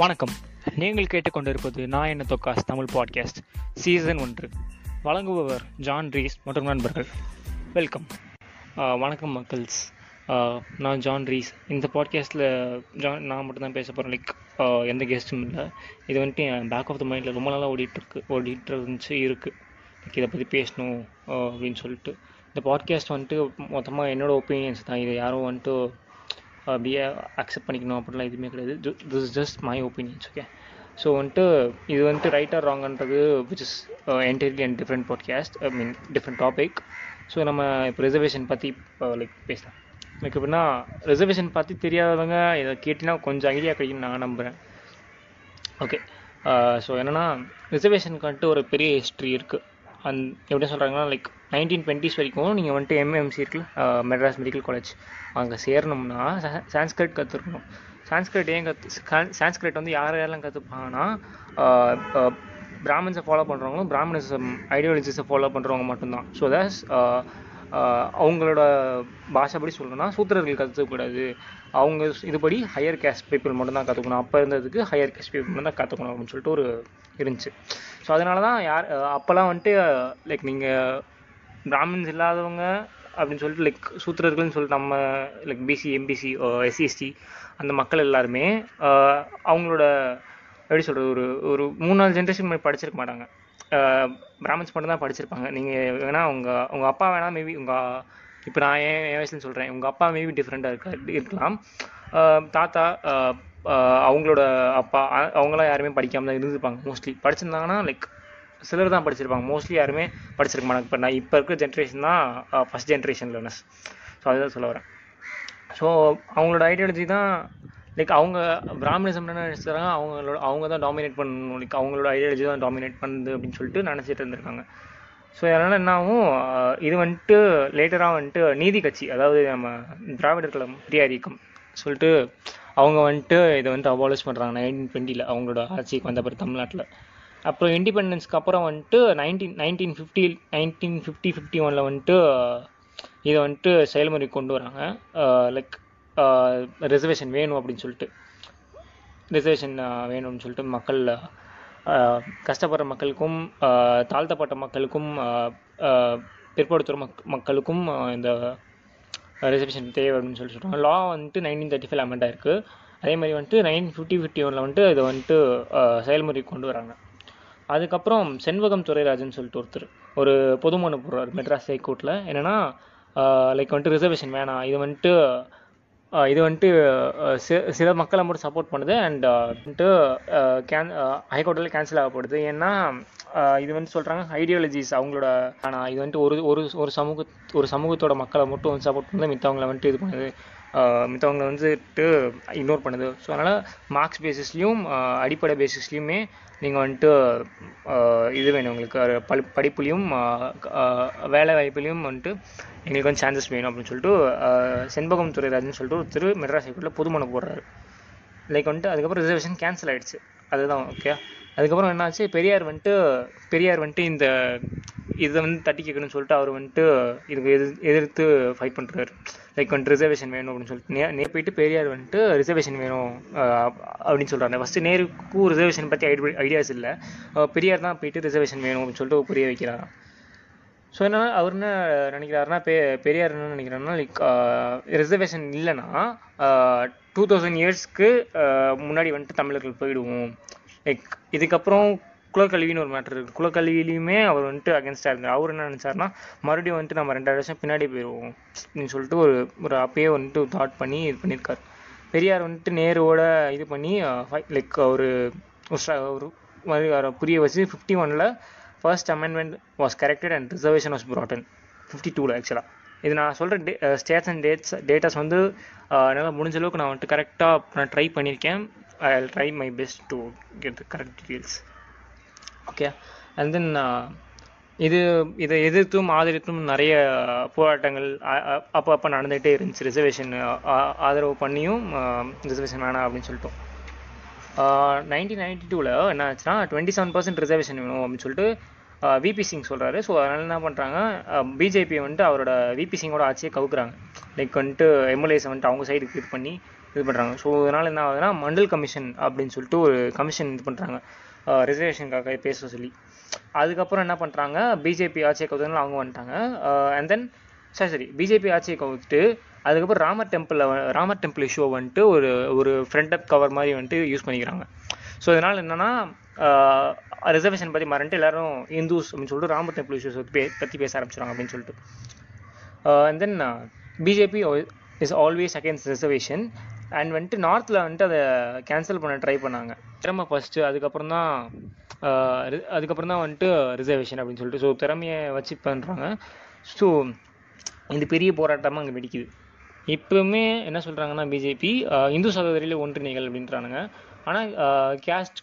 வணக்கம். நீங்கள் கேட்டுக்கொண்டிருப்பது நான் என்ன தொக்காஸ் தமிழ் பாட்காஸ்ட் சீசன் 1. வழங்குபவர் ஜான் ரீஸ் மற்றும் நண்பர்கள். வெல்கம். வணக்கம் மக்கள்ஸ். நான் ஜான் ரீஸ். இந்த பாட்காஸ்ட்டில் நான் மட்டும்தான் பேச போகிறேன். லைக் எந்த கெஸ்ட்டும் இல்லை. இது வந்துட்டு என் பேக் ஆஃப் த மைண்டில் ரொம்ப நாளாக ஓடிட்டு இருந்துச்சு இதை பற்றி பேசணும் அப்படின்னு சொல்லிட்டு. இந்த பாட்காஸ்ட் வந்துட்டு மொத்தமாக என்னோடய ஒப்பீனியன்ஸ் தான். இதை யாரும் வந்துட்டு அப்படியே அக்செப்ட் பண்ணிக்கணும் அப்படிலாம் எதுவுமே கிடையாது. This is just my opinions. Okay. So வந்துட்டு இது வந்துட்டு ரைட்டாக ராங்கன்றது which is entirely and different podcast, I mean different topic. So நம்ம இப்போ ரிசர்வேஷன் பற்றி லைக் பேசலாம். லைக் எப்படின்னா, ரிசர்வேஷன் பற்றி தெரியாதவங்க இதை கேட்டினா கொஞ்சம் ஐடியா கிடைக்குன்னு நான் நம்புகிறேன். ஓகே. ஸோ என்னென்னா, ரிசர்வேஷனுக்கு வந்துட்டு ஒரு பெரிய ஹிஸ்ட்ரி இருக்குது. எப்படி சொல்கிறாங்கன்னா, லைக் 1920s வரைக்கும் நீங்கள் வந்துட்டு எம்எம்சி இருக்குல்ல, மெட்ராஸ் மெடிக்கல் காலேஜ், அங்கே சேரணும்னா சான்ஸ்கிரிட் கற்றுக்கணும். சான்ஸ்கிரிட் ஏன் சான்ஸ்கிரிட் வந்து யாரெல்லாம் கற்றுப்பாங்கன்னா, பிராமின்ஸை ஃபாலோ பண்ணுறவங்களும் பிராமினிசம் ஐடியாலஜிஸை ஃபாலோ பண்ணுறவங்க மட்டும்தான். ஸோ தஸ் அவங்களோட பாஷைப்படி சொல்லணும்னா சூத்திரர்கள் கற்றுக்கக்கூடாது. அவங்க இதுபடி ஹையர் கேஸ்ட் பீப்புள் மட்டும்தான் கற்றுக்கணும். அப்போ இருந்ததுக்கு ஹையர் கேஸ்ட் பீப்புள் மட்டும் தான் கற்றுக்கணும் அப்படின்னு சொல்லிட்டு ஒரு இருந்துச்சு. ஸோ அதனால தான் அப்போல்லாம் வந்துட்டு லைக் நீங்கள் பிராமின்ஸ் இல்லாதவங்க அப்படின்னு சொல்லிட்டு லைக் சூத்திரர்கள்னு சொல்லிட்டு நம்ம like BC MBC SC ST அந்த மக்கள் எல்லாருமே அவங்களோட எப்படி சொல்கிறது, ஒரு ஒரு 3-4 ஜென்ரேஷன் மாதிரி படிச்சிருக்க மாட்டாங்க. பிராமின்ஸ் மட்டும்தான் படிச்சிருப்பாங்க. நீங்கள் வேணா உங்கள் அப்பா வேணா மேபி உங்கள், இப்போ நான் என் வயசுன்னு சொல்கிறேன், உங்கள் அப்பா மேபி டிஃப்ரெண்ட்டாக இருக்கலாம். தாத்தா அவங்களோட அப்பா அவங்களாம் யாருமே படிக்காமல் தான் இருந்துருப்பாங்க. மோஸ்ட்லி படிச்சிருந்தாங்கன்னா லைக் சிலர் தான் படிச்சிருப்பாங்க, மோஸ்ட்லி யாருமே படிச்சிருக்க மாட்டாங்க. இப்போ நான் இப்போ இருக்கிற ஜென்ரேஷன் தான் ஃபஸ்ட் ஜென்ரேஷன் லேர்னர்ஸ். ஸோ அதுதான் சொல்ல வரேன். ஸோ அவங்களோட ஐடியாலஜி தான் லைக் அவங்க பிராமணிசம் என்ன நினச்சிருக்காங்க, அவங்க தான் டாமினேட் பண்ணணும், லைக் அவங்களோட ஐடியாலஜி தான் டாமினேட் பண்ணுது அப்படின்னு சொல்லிட்டு நினச்சிட்டு இருந்திருக்காங்க. ஸோ அதனால் என்ன ஆகும், இது வந்துட்டு லேட்டராக வந்துட்டு நீதி கட்சி, அதாவது நம்ம திராவிடர் கழகம் பெரியார் இயக்கம் சொல்லிட்டு அவங்க வந்துட்டு இதை வந்துட்டு அபாலிஷ் பண்ணுறாங்க 1920 அவங்களோட ஆட்சிக்கு வந்த அப்புறம் தமிழ்நாட்டில். அப்புறம் இண்டிபெண்டன்ஸ்க்கு அப்புறம் வந்துட்டு 1951 வந்துட்டு இதை வந்துட்டு செயல்முறை கொண்டு வராங்க. லைக் ரிசர்வேஷன் வேணும் அப்படின்னு சொல்லிட்டு, ரிசர்வேஷன் வேணும்னு சொல்லிட்டு மக்கள், கஷ்டப்படுற மக்களுக்கும் தாழ்த்தப்பட்ட மக்களுக்கும் பிற்படுத்துகிற மக்களுக்கும் இந்த ரிசர்வேஷன் தேவை அப்படின்னு சொல்லி சொல்கிறாங்க. லா வந்துட்டு 1935 அமெண்ட் ஆயிருக்கு. அதே மாதிரி வந்துட்டு 1951 வந்துட்டு இதை வந்துட்டு செயல்முறைக்கு கொண்டு வராங்க. அதுக்கப்புறம் செண்பகம் துரைராஜன் சொல்லிட்டு ஒருத்தர் ஒரு பொது மனு போடுறார் மெட்ராஸ் ஹைகோர்ட்டில். என்னென்னா லைக் வந்துட்டு ரிசர்வேஷன் வேணாம், இது வந்துட்டு சில மக்களை மட்டும் சப்போர்ட் பண்ணுது அண்ட் வந்துட்டு ஹைகோர்ட்டில் கேன்சல் ஆகப்படுது. ஏன்னா இது வந்து சொல்கிறாங்க ஐடியாலஜிஸ் அவங்களோட, ஆனால் இது வந்துட்டு ஒரு சமூகத்தோட மக்களை மட்டும் வந்து சப்போர்ட் பண்ணுது, மித்தவங்களை வந்துட்டு இது பண்ணுது, மித்தவங்களை வந்துட்டு இக்னோர் பண்ணுது. ஸோ அதனால் மார்க்ஸ் பேசிஸ்லேயும் அடிப்படை பேசிஸ்லேயுமே நீங்கள் வந்துட்டு இது வேணும், உங்களுக்கு படிப்புலேயும் வேலை வாய்ப்புலேயும் வந்துட்டு எங்களுக்கு வந்து சான்சஸ் வேணும் அப்படின்னு சொல்லிட்டு செண்பகம் துரைராஜன் சொல்லிட்டு ஒரு திரு மெட்ராஸ் ஹைகோர்ட்டில் பொது மனு போடுறாரு. லைக் வந்துட்டு அதுக்கப்புறம் ரிசர்வேஷன் கேன்சல் ஆகிடுச்சு. அதுதான் ஓகே. அதுக்கப்புறம் என்னாச்சு, பெரியார் வந்துட்டு இந்த இதை வந்து தட்டி கேட்கணும்னு சொல்லிட்டு அவர் வந்துட்டு இதுக்கு எதிர்த்து ஃபைட் பண்ணுறாரு. லைக் வந்துட்டு ரிசர்வேஷன் வேணும் அப்படின்னு சொல்லிட்டு நேர் போயிட்டு பெரியார் வந்துட்டு ரிசர்வேஷன் வேணும் அப்படின்னு சொல்கிறாங்க. ஃபஸ்ட்டு நேருக்கும் ரிசர்வேஷன் பற்றி ஐடியாஸ் இல்லை, பெரியார் தான் போயிட்டு ரிசர்வேஷன் வேணும் அப்படின்னு சொல்லிட்டு புரிய வைக்கிறாராம். ஸோ என்ன அவர் என்ன நினைக்கிறாருன்னா, பெரியார் என்ன நினைக்கிறாருன்னா, லைக் ரிசர்வேஷன் இல்லைன்னா 2000 இயர்ஸ்க்கு முன்னாடி வந்துட்டு தமிழர்கள் போயிடுவோம். லைக் இதுக்கப்புறம் குலக்கல்வின்னு ஒரு மேட்டர் இருக்குது. குலக்கல்வியிலையுமே அவர் வந்துட்டு அகேன்ஸ்டாக இருந்தார். அவர் என்ன நினச்சாருன்னா, மறுபடியும் வந்துட்டு நம்ம 2000 வருஷம் பின்னாடி போயிடுவோம் அப்படின்னு சொல்லிட்டு ஒரு அப்பயே வந்துட்டு தாட் பண்ணி இது பண்ணியிருக்காரு. பெரியார் வந்துட்டு நேருவோட இது பண்ணி லைக் ஒரு புரிய வச்சு 1951 first amendment was corrected and reservation was brought 1952 ஆக்சுவலாக. இது நான் சொல்கிற ஸ்டேட்ஸ் அண்ட் டேட்டாஸ் வந்து என்னால் முடிஞ்ச அளவுக்கு நான் வந்துட்டு கரெக்டாக நான் ட்ரை பண்ணியிருக்கேன். I will try my best to get the correct details. Okay. And then இதை எதிர்த்தும் ஆதரித்தும் நிறைய போராட்டங்கள் அப்போ நடந்துகிட்டே இருந்துச்சு. ரிசர்வேஷன் ஆதரவு பண்ணியும் ரிசர்வேஷன் வேணாம் அப்படின்னு சொல்லிட்டோம். 1992 என்ன ஆச்சுன்னா, 27% ரிசர்வேஷன் வேணும் அப்படின்னு சொல்லிட்டு விபி சிங் சொல்கிறாரு. ஸோ அதனால் என்ன பண்ணுறாங்க, பிஜேபி வந்துட்டு அவரோட விபி சிங்கோட ஆட்சியை கவுக்குறாங்க. லைக் வந்துட்டு எம்எல்ஏஸை வந்துட்டு அவங்க சைடுக்கு இது பண்ணி இது பண்ணுறாங்க. ஸோ இதனால் என்ன ஆகுதுன்னா மண்டல் கமிஷன் அப்படின்னு சொல்லிட்டு ஒரு கமிஷன் இது பண்ணுறாங்க ரிசர்வேஷனுக்காக பேச சொல்லி. அதுக்கப்புறம் என்ன பண்ணுறாங்க, பிஜேபி ஆட்சியை கவுத்துனால அவங்க வந்துட்டாங்க. அண்ட் தென் பிஜேபி ஆட்சியை கவுத்துட்டு அதுக்கப்புறம் ராமர் டெம்பிள் இஷ்யூவை வந்துட்டு ஒரு ஒரு ஃப்ரண்ட் அப் கவர் மாதிரி வந்துட்டு யூஸ் பண்ணிக்கிறாங்க. ஸோ இதனால் என்னென்னா ரிசர்வேஷன் பற்றி மறந்துட்டு எல்லோரும் இந்துஸ் அப்படின்னு சொல்லிட்டு ராமர் டெம்பிள் இஷ்யூஸ் பற்றி பேச ஆரம்பிச்சிடுறாங்க அப்படின்னு சொல்லிட்டு. And then BJP is always against reservation and வந்துட்டு நார்த்தில் வந்துட்டு அதை கேன்சல் பண்ண ட்ரை பண்ணாங்க திறமை ஃபஸ்ட்டு, அதுக்கப்புறம் தான் வந்துட்டு ரிசர்வேஷன் அப்படின்னு சொல்லிட்டு. ஸோ திறமையை வச்சு பண்ணுறாங்க. ஸோ இந்த பெரிய போராட்டமாக அங்கே வெடிக்குது. இப்போவுமே என்ன சொல்கிறாங்கன்னா பிஜேபி இந்து சகோதரியில் ஒன்றிணைகள் அப்படின்றானுங்க. ஆனால் கேஸ்ட்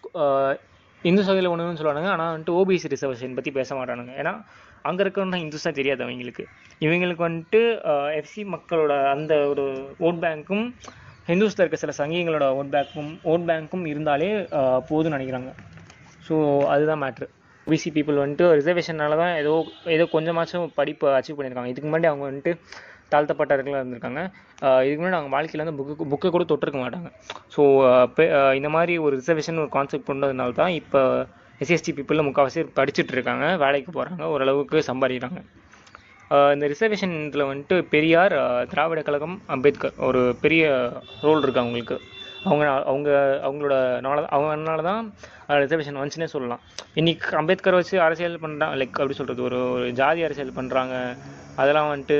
இந்து சகோதரியில் ஒன்றுன்னு சொல்லுவானுங்க. ஆனால் வந்துட்டு ஓபிசி ரிசர்வேஷன் பற்றி பேச மாட்டானுங்க. ஏன்னா அங்கே இருக்கணும்னா இந்துஸாக தெரியாது அவங்களுக்கு. இவங்களுக்கு வந்துட்டு எஸ்சி மக்களோட அந்த ஒரு ஓட் பேங்க்கும் ஹிந்துஸில் இருக்க சில சங்கங்களோட ஓட் பேங்க்கும் இருந்தாலே போதும்னு நினைக்கிறாங்க. ஸோ அதுதான் மேட்ரு. ஓபிசி பீப்புள் வந்துட்டு ரிசர்வேஷனால தான் ஏதோ கொஞ்சமாச்சும் படிப்பை அச்சீவ் பண்ணியிருக்காங்க. இதுக்கு முன்னாடி அவங்க வந்துட்டு தாழ்த்தப்பட்டவர்களாக இருந்திருக்காங்க. இதுக்கு முன்னாடி அவங்க வாழ்க்கையில் வந்து புக்கை கூட தொட்டிருக்க மாட்டாங்க. ஸோ இந்த மாதிரி ஒரு ரிசர்வேஷன் ஒரு கான்செப்ட் கொண்டதுனால தான் இப்போ எஸ்சிஎஸ்டி பீப்புளில் முக்கால்வாசி படிச்சுட்டு இருக்காங்க, வேலைக்கு போகிறாங்க, ஓரளவுக்கு சம்பாதிக்கிறாங்க. இந்த ரிசர்வேஷன் இதில் வந்துட்டு பெரியார், திராவிட கழகம், அம்பேத்கர் ஒரு பெரிய ரோல் இருக்குது அவங்களுக்கு. அவங்களோட அவங்கனால தான் ரிசர்வேஷன் வந்துச்சுன்னே சொல்லலாம். இன்றைக்கி அம்பேத்கர் வச்சு அரசியல் பண்ணுறாங்க, லைக் அப்படி சொல்கிறது ஒரு ஜாதி அரசியல் பண்ணுறாங்க. அதெல்லாம் வந்துட்டு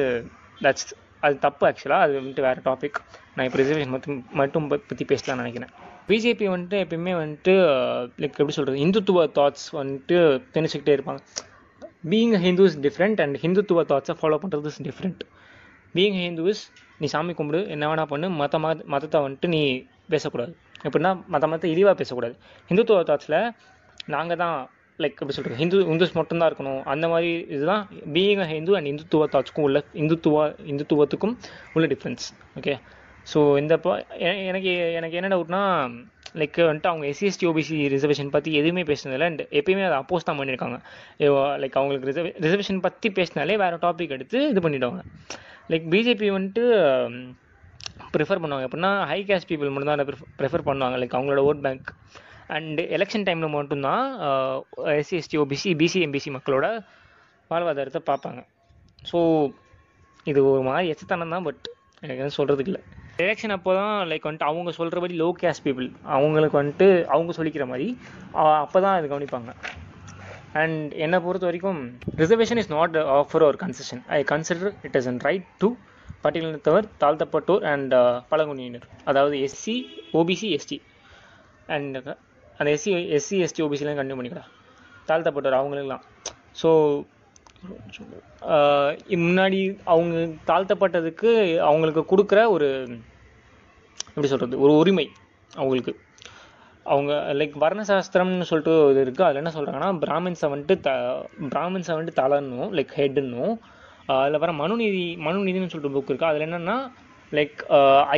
அது தப்பு. ஆக்சுவலாக அது வந்துட்டு வேறு டாபிக். நான் இப்போ ரிசர்வேஷன் மட்டும் பற்றி பேசலாம்னு நினைக்கிறேன். பிஜேபி வந்துட்டு எப்பயுமே வந்துட்டு லைக் எப்படி சொல்கிறது இந்துத்துவ தாட்ஸ் வந்துட்டு திணிச்சுக்கிட்டே இருப்பாங்க. Being Hindu is different and Hindutva தாட்ஸை ஃபாலோ பண்ணுறது is different. Being Hindu is நீ சாமி கும்பிடு, என்ன வேணா பண்ணு, மதத்தை வந்துட்டு நீ பேசக்கூடாது. எப்படின்னா மதத்தை இழிவாக பேசக்கூடாது. ஹிந்துத்துவ தாட்ஸில் நாங்கள் தான் லைக் எப்படி சொல்கிறது ஹிந்துஸ் மட்டும்தான் இருக்கணும். அந்த மாதிரி இதுதான் பீயிங் ஹிந்து அண்ட் இந்துத்துவ தாட்ஸ்க்கும் உள்ள இந்துத்துவத்துக்கும் உள்ள டிஃப்ரென்ஸ். ஓகே. ஸோ இந்த எனக்கு என்ன டவுட்னா லைக் வந்துட்டு அவங்க எஸ்சிஎஸ்டி ஓபிசி ரிசர்வேஷன் பற்றி எதுவுமே பேசினதில்லை அண்ட் எப்பயுமே அதை அப்போஸ் தான் பண்ணியிருக்காங்க. லைக் அவங்களுக்கு ரிசர்வேஷன் பற்றி பேசினாலே வேறு டாபிக் எடுத்து இது பண்ணிவிடுவாங்க. லைக் பிஜேபி வந்துட்டு ப்ரிஃபர் பண்ணுவாங்க எப்படின்னா ஹை கேஸ்ட் பீப்புள் மட்டும் தான் ப்ரிஃபர் பண்ணுவாங்க. லைக் அவங்களோட ஓட் பேங்க் அண்டு எலெக்ஷன் டைமில் மட்டும்தான் எஸ்சிஎஸ்டி ஓபிசி பிசி எம்பிசி மக்களோட வாழ்வாதாரத்தை பார்ப்பாங்க. ஸோ இது ஒரு மாதிரி எச்சத்தனம் தான். பட் எனக்கு எதுவும் சொல்கிறதுக்கு இல்லை. எலெக்ஷன் அப்போ தான் லைக் வந்துட்டு அவங்க சொல்கிறபடி லோ கேஸ்ட் பீப்புள் அவங்களுக்கு வந்துட்டு அவங்க சொல்லிக்கிற மாதிரி அப்போ தான் அது கவனிப்பாங்க. அண்ட் என்னை பொறுத்த வரைக்கும் ரிசர்வேஷன் இஸ் நாட் ஆஃபர் ஒரு concession. I consider it is and right to பட்டியலினத்தவர், தாழ்த்தப்பட்டோர் அண்ட் பழங்குடியினர், அதாவது எஸ்சி ஓபிசி எஸ்டி அண்ட் அந்த எஸ்சி எஸ்டி ஓபிசிலாம் கண்டினியூ பண்ணிக்கிறா தாழ்த்தப்பட்டோர் அவங்களுக்குலாம். ஸோ முன்னாடி அவங்க தாழ்த்தப்பட்டதுக்கு அவங்களுக்கு கொடுக்குற ஒரு எப்படி சொல்கிறது ஒரு உரிமை அவங்களுக்கு. அவங்க லைக் வர்ணசாஸ்திரம்னு சொல்லிட்டு இது இருக்குது. அதில் என்ன சொல்கிறாங்கன்னா பிராமின்ஸை வந்துட்டு தலைன்னும் லைக் ஹெட்னும். அதில் வர மனுநீதினு சொல்லிட்டு புக் இருக்குது. அதில் என்னென்னா லைக்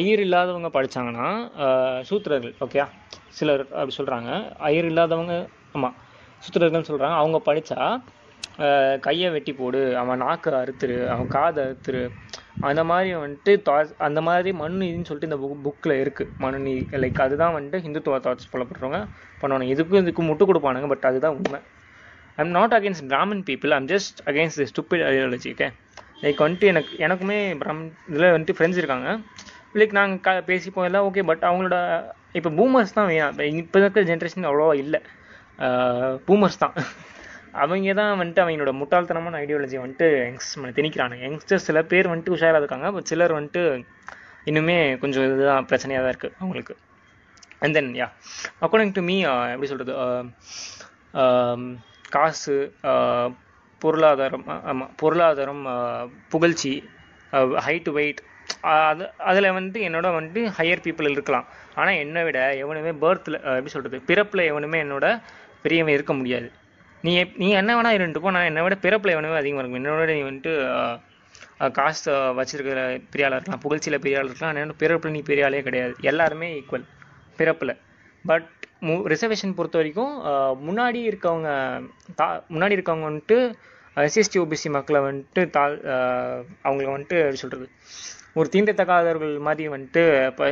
ஐயர் இல்லாதவங்க படித்தாங்கன்னா சூத்திரர்கள் ஓகே சிலர் அப்படி சொல்கிறாங்க. ஐயர் இல்லாதவங்க ஆமாம் சூத்திரர்கள்னு சொல்கிறாங்க. அவங்க படித்தா கையை வெட்டி போடு, அவன் நாக்கை அறுத்துரு, அவன் காதை அறுத்துரு, அந்த மாதிரி வந்துட்டு தாட்ஸ் அந்த மாதிரி மனுநீதினு சொல்லிட்டு இந்த புக்கில் இருக்குது. மனுநீதி லைக் அதுதான் வந்துட்டு ஹிந்துத்துவ தாட்ஸ் புலப்படுறவங்க பண்ணுவாங்க. இதுக்கும் முட்டு கொடுப்பானுங்க. பட் அதுதான் உண்மை. I'm not against Brahmin people, I'm just against the stupid ideology. Okay. Like வந்துட்டு எனக்குமே பிராமின் இதில் வந்துட்டு ஃப்ரெண்ட்ஸ் இருக்காங்க. லைக் நாங்கள் பேசிப்போம் எல்லாம் ஓகே. பட் அவங்களோட இப்போ பூமர்ஸ் தான் வேணும். இப்போ இருக்கிற ஜென்ரேஷன் அவ்வளோவா இல்லை, பூமர்ஸ் தான். அவங்க தான் வந்துட்டு அவங்களோட முட்டாள்தனமான ஐடியாலஜி வந்துட்டு யங்ஸ்டர் திணிக்கிறானுங்க. யங்ஸ்டர்ஸ் சில பேர் வந்துட்டு உஷாராக இருக்காங்க. பட் சிலர் வந்துட்டு இன்னுமே கொஞ்சம் இதுதான் பிரச்சனையாக தான் இருக்குது அவங்களுக்கு. And then yeah according to me எப்படி சொல்கிறது காசு, பொருளாதாரம், ஆமாம் பொருளாதாரம், புகழ்ச்சி, ஹைட், வெயிட், அதில் வந்துட்டு என்னோட வந்துட்டு ஹையர் பீப்புள் இருக்கலாம். ஆனால் என்னை விட எவனுமே பர்த்தில் எப்படி சொல்கிறது பிறப்பில் எவனுமே என்னோட பெரியவன் இருக்க முடியாது. நீ என்ன வேணா இருந்துட்டுப்போ, நான் என்னை விட பிறப்பில் எவனுமே அதிகமாக இருக்கும். என்னோட நீ வந்துட்டு காசு வச்சுருக்கிற பெரியாளாக இருக்கலாம், புகழ்ச்சியில் பெரியாளாக இருக்கலாம். என்னோட பிறப்பில் நீ பெரியாளே கிடையாது. எல்லாருமே ஈக்குவல் பிறப்பில். பட் ரிசர்வேஷன் பொறுத்த வரைக்கும் முன்னாடி இருக்கவங்க வந்துட்டு எஸ்சிஎஸ்டி ஓபிசி மக்களை வந்துட்டு அவங்களுக்கு வந்துட்டு எப்படி சொல்கிறது ஒரு தீண்டத்தகாதவர்கள் மாதிரி வந்துட்டு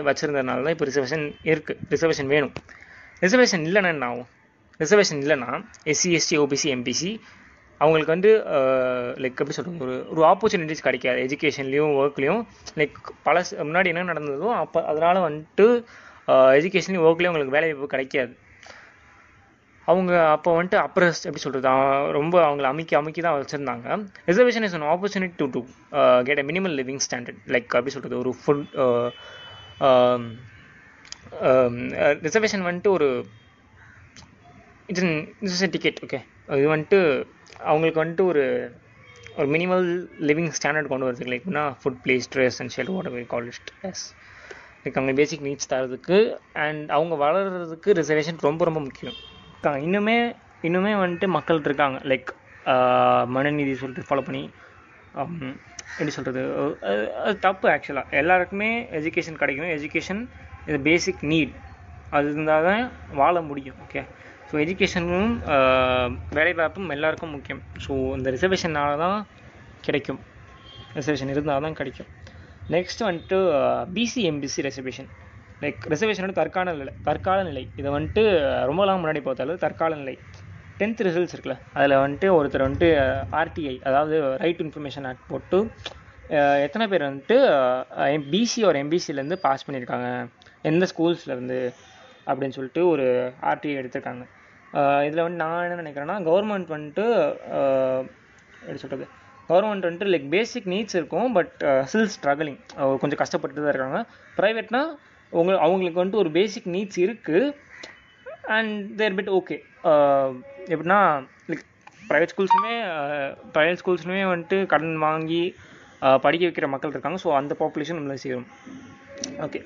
வச்சுருந்ததுனால தான் இப்போ ரிசர்வேஷன் இருக்குது. ரிசர்வேஷன் வேணும். ரிசர்வேஷன் இல்லைன்னா என்ன ஆகும்? ரிசர்வேஷன் இல்லைன்னா எஸ்சி எஸ்டி ஓபிசி எம்பிசி அவங்களுக்கு வந்து லைக் எப்படி சொல்கிறது, ஒரு ஒரு ஆப்பர்ச்சுனிட்டிஸ் கிடைக்காது எஜுகேஷன்லேயும் ஒர்க்லேயும். லைக் பல முன்னாடி என்ன நடந்ததோ அப்போ அதனால் வந்துட்டு எஜுகேஷன்லேயும் ஒர்க்லேயும் அவங்களுக்கு வேலை வாய்ப்பு கிடைக்காது. அவங்க அப்போ வந்துட்டு அப்ரஸ் எப்படி சொல்கிறது, ரொம்ப அவங்கள அமுக்கி தான் வச்சுருந்தாங்க. Reservation is an opportunity to get a minimal living standard. Like எப்படி சொல்கிறது, ஒரு ஃபுட் ரிசர்வேஷன் வந்துட்டு ஒரு இட்ஸ் அ டிக்கெட். ஓகே, இது வந்துட்டு அவங்களுக்கு வந்துட்டு ஒரு ஒரு மினிமல் லிவிங் ஸ்டாண்டர்ட் கொண்டு வரதுக்கு லைக்னா food place dress and shelter water college dress like அவங்க பேசிக் நீட்ஸ் தரதுக்கு அண்ட் அவங்க வளர்கிறதுக்கு ரிசர்வேஷன் ரொம்ப ரொம்ப முக்கியம். இன்னுமே வந்துட்டு மக்கள் இருக்காங்க லைக் மனுநீதி சொல்லிட்டு ஃபாலோ பண்ணி எப்படி சொல்கிறது, அது தப்பு. ஆக்சுவலாக எல்லாருக்குமே எஜுகேஷன் கிடைக்கணும். எஜுகேஷன் இது பேசிக் நீட், அது இருந்தால் தான் வாழ முடியும். ஓகே, ஸோ எஜுகேஷனும் வேலைவாய்ப்பும் எல்லாருக்கும் முக்கியம். ஸோ இந்த ரிசர்வேஷனால் தான் கிடைக்கும், ரிசர்வேஷன் இருந்தால் தான் கிடைக்கும். நெக்ஸ்ட் வந்துட்டு BC MBC reservation. Like reservation வந்து தற்கால நிலை. இதை வந்துட்டு ரொம்ப நாள் முன்னாடி பார்த்தாலும் தற்கால நிலை. 10th ரிசல்ட்ஸ் இருக்குல்ல, அதில் வந்துட்டு ஒருத்தர் வந்துட்டு ஆர்டிஐ அதாவது ரைட் டு இன்ஃபர்மேஷன் ஆக்ட் போட்டு எத்தனை பேர் வந்துட்டு பிசி ஒரு எம்பிசிலேருந்து பாஸ் பண்ணியிருக்காங்க எந்த ஸ்கூல்ஸ்லேருந்து அப்படின்னு சொல்லிட்டு ஒரு ஆர்டிஐ எடுத்திருக்காங்க. இதில் வந்து நான் என்ன நினைக்கிறேன்னா, கவர்மெண்ட் வந்துட்டு எப்படி சொல்கிறது, கவர்மெண்ட் வந்துட்டு லைக் பேசிக் நீட்ஸ் இருக்கும் பட் ஸ்டில் ஸ்ட்ரகிளிங், கொஞ்சம் கஷ்டப்பட்டு தான் இருக்காங்க. ப்ரைவேட்னா அவங்களுக்கு வந்துட்டு ஒரு பேசிக் நீட்ஸ் இருக்குது அண்ட் தேர் பிட் ஓகே. எப்படின்னா லைக் ப்ரைவேட் ஸ்கூல்ஸுமே வந்துட்டு கடன் வாங்கி படிக்க வைக்கிற மக்கள் இருக்காங்க. ஸோ அந்த பாப்புலேஷன் நம்மளை சேரும். ஓகே,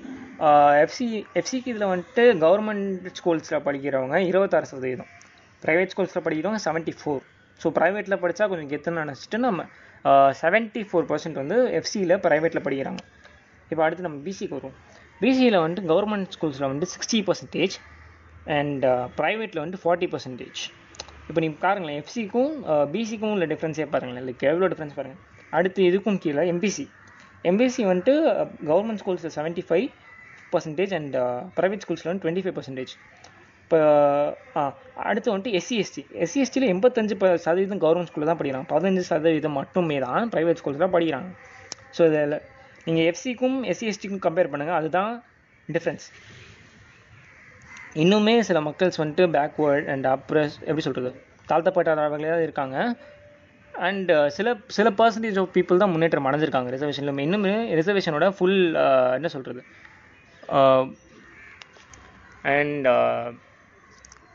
எஃப்சிக்கு இதில் வந்துட்டு கவர்மெண்ட் ஸ்கூல்ஸில் படிக்கிறவங்க 26%, ப்ரைவேட் ஸ்கூல்ஸில் படிக்கிறவங்க 74%. ஸோ ப்ரைவேட்டில் படித்தா கொஞ்சம் கெத்துன்னு நினச்சிட்டு நம்ம 74% வந்து எஃப்சியில் ப்ரைவேட்டில் படிக்கிறாங்க. இப்போ அடுத்து நம்ம பிசிக்கு வருவோம். பிசியில் வந்துட்டு கவர்மெண்ட் ஸ்கூல்ஸில் வந்துட்டு 60% அண்ட் ப்ரைவேட்டில் வந்துட்டு 40%. இப்போ நீங்கள் பாருங்களேன், எஃப்சிக்கும் பிசிக்கும் உள்ள டிஃப்ரென்ஸே பாருங்களேன், லைக் எவ்வளோ டிஃப்ரென்ஸ் பாருங்கள். அடுத்து இதுக்கும் கீழே எம்பிசி வந்துட்டு கவர்மெண்ட் ஸ்கூல்ஸில் 75% அண்ட் ப்ரைவேட் ஸ்கூல்ஸில் வந்து 25%. இப்போ அடுத்து வந்துட்டு எஸ்சிஎஸ்டியில் 85% கவர்மெண்ட் ஸ்கூலில் தான் படிக்கிறாங்க, 15% மட்டுமே தான் ப்ரைவேட் ஸ்கூல்ஸில் படிக்கிறாங்க. ஸோ இதில் நீங்கள் எஃப்சிக்கும் எஸ்சிஎஸ்டிக்கும் கம்பேர் பண்ணுங்கள், அதுதான் டிஃப்ரென்ஸ். இன்னுமே சில மக்கள்ஸ் வந்துட்டு பேக்வேர்ட் அண்ட் அப்ரஸ் எப்படி சொல்கிறது, தாழ்த்தப்பட்டவர்களே தான் இருக்காங்க அண்ட் சில பர்சன்டேஜ் ஆஃப் பீப்புள் தான் முன்னேற்றம் அடைஞ்சிருக்காங்க ரிசர்வேஷனில். இன்னும் ரிசர்வேஷனோட ஃபுல் என்ன சொல்கிறது அண்ட்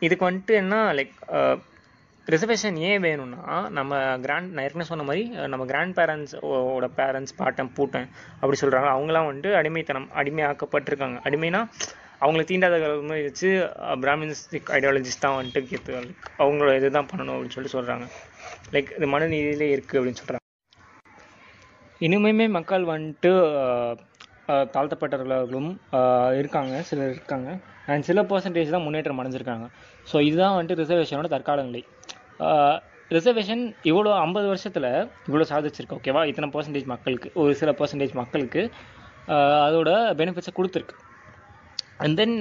இதுக்கு வந்துட்டு என்ன லைக் ரிசர்வேஷன் ஏன் வேணும்னா, நம்ம நான் ஏற்கனவே சொன்ன மாதிரி நம்ம கிராண்ட் பேரண்ட்ஸோட பேரண்ட்ஸ் பாட்டன் பூட்டன் அப்படி சொல்கிறாங்க, அவங்களாம் வந்துட்டு அடிமையாக்கப்பட்டிருக்காங்க. அடிமைனா அவங்களை தீண்டாத மாதிரி வச்சு பிராமின்ஸ்டிக் ஐடியாலஜிஸ் தான் வந்துட்டு கேட்டு அவங்களோட இது தான் பண்ணணும் அப்படின்னு சொல்லிட்டு சொல்கிறாங்க. லைக் இது மனுநீதியிலே இருக்குது அப்படின்னு சொல்கிறாங்க. இனிமேமே மக்கள் வந்துட்டு தாழ்த்தப்பட்டவர்களும் இருக்காங்க, சிலர் இருக்காங்க அண்ட் சில பர்சன்டேஜ் தான் முன்னேற்றம் அடைஞ்சிருக்காங்க. ஸோ இதுதான் வந்துட்டு ரிசர்வேஷனோட தற்கால நிலை. ரிசர்வேஷன் இவ்வளோ 50 வருஷத்தில் இவ்வளோ சாதிச்சிருக்கு. ஓகேவா, இத்தனை பர்சன்டேஜ் மக்களுக்கு, ஒரு சில பர்சன்டேஜ் மக்களுக்கு அதோட பெனிஃபிட்ஸை கொடுத்துருக்கு. அண்ட் தென்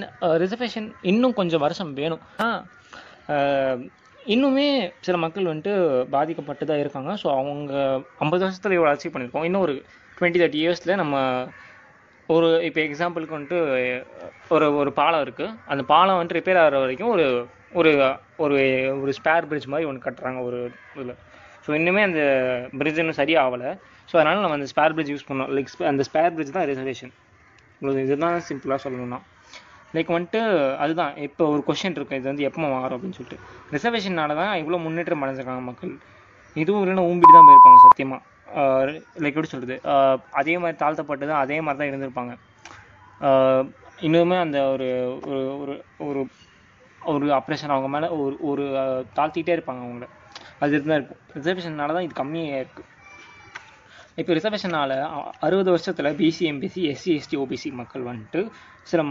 ரிசர்வேஷன் இன்னும் கொஞ்சம் வருஷம் வேணும். இன்னுமே சில மக்கள் வந்துட்டு பாதிக்கப்பட்டு தான் இருக்காங்க. ஸோ அவங்க 50 வருஷத்தில் இவ்வளோ அச்சீவ் பண்ணியிருக்கோம். இன்னும் ஒரு 20-30 இயர்ஸில் நம்ம ஒரு இப்போ எக்ஸாம்பிளுக்கு வந்துட்டு ஒரு ஒரு பாலம் இருக்குது, அந்த பாலம் வந்துட்டு ரிப்பேர் ஆகிற வரைக்கும் ஒரு ஒரு ஒரு ஸ்பேர் பிரிட்ஜ் மாதிரி ஒன்று கட்டுறாங்க ஒரு இதில். ஸோ இன்னுமே அந்த பிரிட்ஜ் இன்னும் சரியாக ஆகலை. ஸோ அதனால் நம்ம அந்த ஸ்பேர் பிரிட்ஜ் யூஸ் பண்ணோம். லைக் அந்த ஸ்பேர் பிரிட்ஜ் தான் ரிசர்வேஷன். இதுதான் சிம்பிளாக சொல்லணும்னா லைக் வந்துட்டு அதுதான். இப்போ ஒரு கொஷின் இருக்குது, இது வந்து எப்போ மாறும் அப்படின்னு சொல்லிட்டு. ரிசர்வேஷனால தான் இவ்வளோ முன்னேற்றம் அடைஞ்சிருக்காங்க மக்கள். இதுவும் இல்லைன்னா ஊம்பிட்டு தான் போயிருப்பாங்க சத்தியமாக. லைக் எப்படி சொல்கிறது, அதே மாதிரி தாழ்த்தப்பட்டு தான் அதே மாதிரி தான் இருந்திருப்பாங்க. இன்னுமே அந்த ஒரு ஒரு ஒரு ஒரு ஆப்ரேஷன் அவங்க மேலே ஒரு ஒரு தாழ்த்திக்கிட்டே இருப்பாங்க அவங்கள, அது இருந்தால் இருக்கும். ரிசர்வேஷனால தான் இது கம்மியாக இருக்குது. இப்போ ரிசர்வேஷனால் 60 வருஷத்தில் BC MBC SC ST OBC மக்கள் வந்துட்டு சில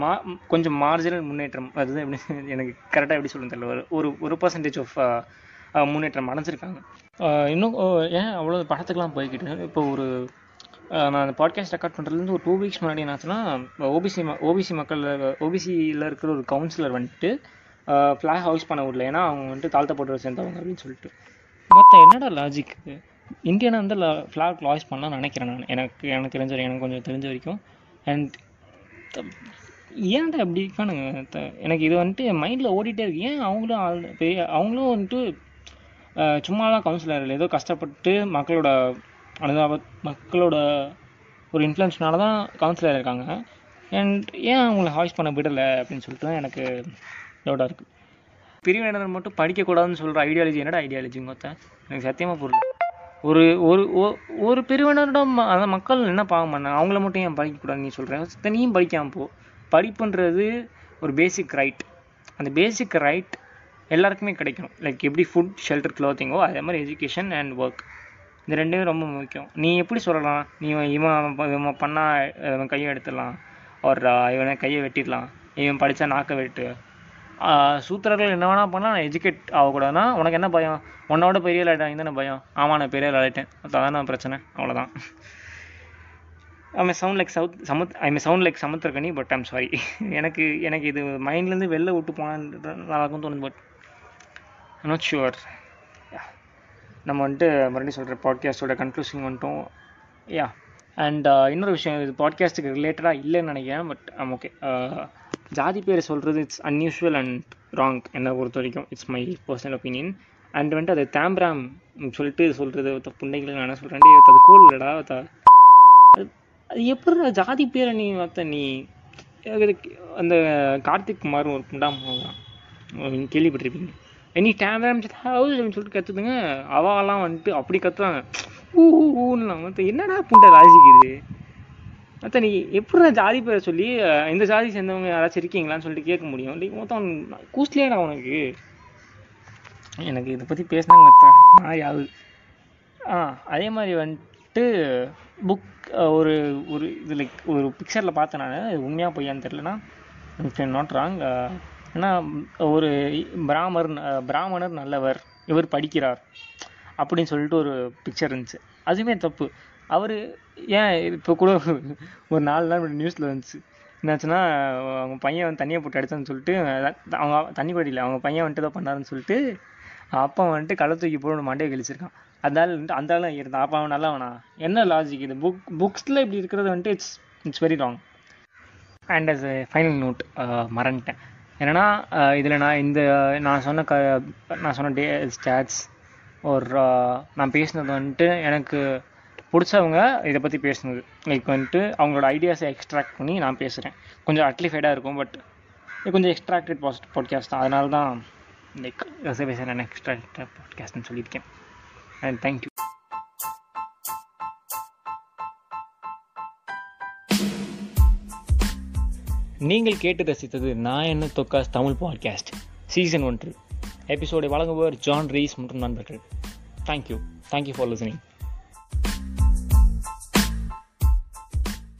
கொஞ்சம் மார்ஜினல் முன்னேற்றம், அது எப்படி எனக்கு கரெக்டாக எப்படி சொல்லுங்க தெரியல, ஒரு ஒரு 1% ஆஃப் முன்னேற்றம் அடைஞ்சிருக்காங்க. இன்னும் ஏன் அவ்வளோ படத்துக்கெலாம் போய்கிட்டு இப்போ ஒரு நான் அந்த பாட்காஸ்ட் ரெக்கார்ட் பண்ணுறதுலேருந்து ஒரு 2 வீக்ஸ் முன்னாடி என்னாச்சுன்னா, ஓபிசியில் இருக்கிற ஒரு கவுன்சிலர் வந்துட்டு ஃப்ளாக் ஹவுஸ் பண்ண விடல, ஏன்னா அவங்க வந்துட்டு தாழ்த்தப்பட்டவர் சேர்ந்தவங்க அப்படின்னு சொல்லிட்டு. மொத்தம் என்னடா லாஜிக் இது? இந்தியாவில் வந்து ஃப்ளாக் லாய்ஸ் பண்ணலாம் நினைக்கிறேன் நான், எனக்கு தெரிஞ்ச வரைக்கும், எனக்கு கொஞ்சம் தெரிஞ்ச வரைக்கும். அண்ட் ஏன்டா அப்படி இருக்கானுங்க? எனக்கு இது வந்துட்டு மைண்டில் ஓடிட்டே இருக்கு. ஏன் அவங்களும் அவங்களும் வந்துட்டு சும்மாலாம் கவுன்சிலர் ஏதோ கஷ்டப்பட்டு மக்களோட மக்களோட ஒரு இன்ஃப்ளூயன்ஸ்னால தான் கவுன்சிலர் இருக்காங்க. அண்ட் ஏன் அவங்கள ஹாய்ஸ் பண்ண விடலை அப்படின்னு சொல்லிட்டு தான் எனக்கு டவுட்டாக இருக்குது. பிரிவினர் மட்டும் படிக்கக்கூடாதுன்னு சொல்கிற ஐடியாலஜி என்னடா ஐடியாலஜி மொத்தம் எனக்கு சத்தியமாக புரியல. ஒரு ஒரு ஒரு பிரிவினரோட அதான் மக்கள் என்ன பார்க்க மாட்டாங்க, அவங்கள மட்டும் ஏன் படிக்கக்கூடாதுன்னு நீ சொல்கிறேன்? நீயும் படிக்காமல் போ. படிப்புன்றது ஒரு பேசிக் ரைட். அந்த பேசிக் ரைட் எல்லாருக்குமே கிடைக்கணும். லைக் எப்படி ஃபுட், ஷெல்டர், க்ளோத்திங்கோ அதே மாதிரி எஜுகேஷன் அண்ட் ஒர்க், இந்த ரெண்டுமே ரொம்ப முக்கியம். நீ எப்படி சொல்லலாம் நீ இவன் பண்ணால் இவன் கையை எடுத்துடலாம், ஒரு இவனை கையை வெட்டிடலாம், இவன் படித்தா நாக்கை வெட்டு, சூத்திரர்கள் என்ன வேணா பண்ணால் நான் எஜுகேட் ஆகக்கூடாதுன்னா உனக்கு என்ன பயம்? உன்னோட பெரிய விளையாட்டாங்க தானே பயம். ஆமாம் நான் பெரிய விளையாட்டேன், அதான் நான் பிரச்சனை, அவ்வளோதான். I may sound like Samuthirakani, but I'm sorry. எனக்கு இது மைண்ட்லேருந்து வெளில விட்டு போனான்ற நல்லாயிருக்கும் தோணுது, பட் ஐம் நாட் ஷுவர். நம்ம வந்துட்டு மறுபடியும் சொல்கிற பாட்காஸ்டோட கன்க்ளூஷன் வந்துட்டோம். யா, அண்ட் இன்னொரு விஷயம், இது பாட்காஸ்ட்டுக்கு ரிலேட்டடாக இல்லைன்னு நினைக்கிறேன், பட் ஐம் ஓகே. ஜாதி பேரை சொல்கிறது இட்ஸ் அன்யூஷுவல் அண்ட் ராங் என்னை பொறுத்த வரைக்கும். It's my personal opinion. And வந்துட்டு அது தாம்பரம் சொல்லிட்டு சொல்கிறது பிள்ளைகளை நான் என்ன சொல்கிறேன், அது கோல் இல்லைடா, அது எப்படி ஜாதி பேரை நீ பார்த்தா நீ அந்த கார்த்திக் குமார்னு ஒரு புண்டா தான் கேள்விப்பட்டிருப்பீங்க. எனி டேம் ஹவுஸ் அப்படின்னு சொல்லிட்டு கற்றுதுங்க. அவாலாம் வந்துட்டு அப்படி கற்றுவாங்க, ஊ ஊன்லாம். மற்ற என்னடா புண்டை ராஜிக்குது? மற்ற நீ எப்படி ஜாதி பேரை சொல்லி இந்த ஜாதி சேர்ந்தவங்க யாராச்சும் இருக்கீங்களான்னு சொல்லிட்டு கேட்க முடியும். இல்லை மொத்தம் கூஸ்ட்லியாடா உனக்கு. எனக்கு இதை பற்றி பேசினாங்க மற்ற மாதிரி ஆகுது. அதே மாதிரி வந்துட்டு புக் ஒரு ஒரு இது லைக் ஒரு பிக்சரில் பார்த்தேன் நான், இது உண்மையாக பொய்யான்னு தெரியலனா நாட் ராங். ஏன்னா ஒரு பிராமணர் நல்லவர், இவர் படிக்கிறார் அப்படின்னு சொல்லிட்டு ஒரு பிக்சர் இருந்துச்சு. அதுவுமே தப்பு. அவர் ஏன் இப்போ கூட ஒரு 4 நாள் நியூஸில் இருந்துச்சு, என்னாச்சுன்னா அவங்க பையன் வந்து தண்ணியை போட்டு அடித்தான்னு சொல்லிட்டு, அவங்க தண்ணி போட்டில அவங்க பையன் வந்துட்டு ஏதோ பண்ணாருன்னு சொல்லிட்டு அப்பா வந்துட்டு களை தூக்கி போட்டு மண்டையை கழிச்சிருக்கான். அதனால அந்தாலும் இருந்தான். அப்போ அவன் நல்லா வேணா என்ன லாஜிக் இது? புக்ஸில் இப்படி இருக்கிறது வந்துட்டு it's very wrong. And as final note மறந்துட்டேன் என்னென்னா, இதில் நான் சொன்ன டே ஸ்டாட்ஸ் ஒரு நான் பேசினது வந்துட்டு எனக்கு பிடிச்சவங்க இதை பற்றி பேசினது, லைக் வந்துட்டு அவங்களோட ஐடியாஸை எக்ஸ்ட்ராக்ட் பண்ணி நான் பேசுகிறேன். கொஞ்சம் அட்லிஃபைடாக இருக்கும், பட் கொஞ்சம் எக்ஸ்ட்ராக்டட் பாட்காஸ்ட் தான். அதனால தான் லைக் பேசுகிறேன், நான் எக்ஸ்ட்ராக்டட் பாட்காஸ்ட்னு சொல்லியிருக்கேன். And thank you. நீங்கள் கேட்டு ரசித்தது நான் என்ன தொக்காஸ் தமிழ் பாட்காஸ்ட் சீசன் 1 எபிசோடை வழங்குபவர் ஜான் ரீஸ் மற்றும் நண்பர்கள். Thank you for listening.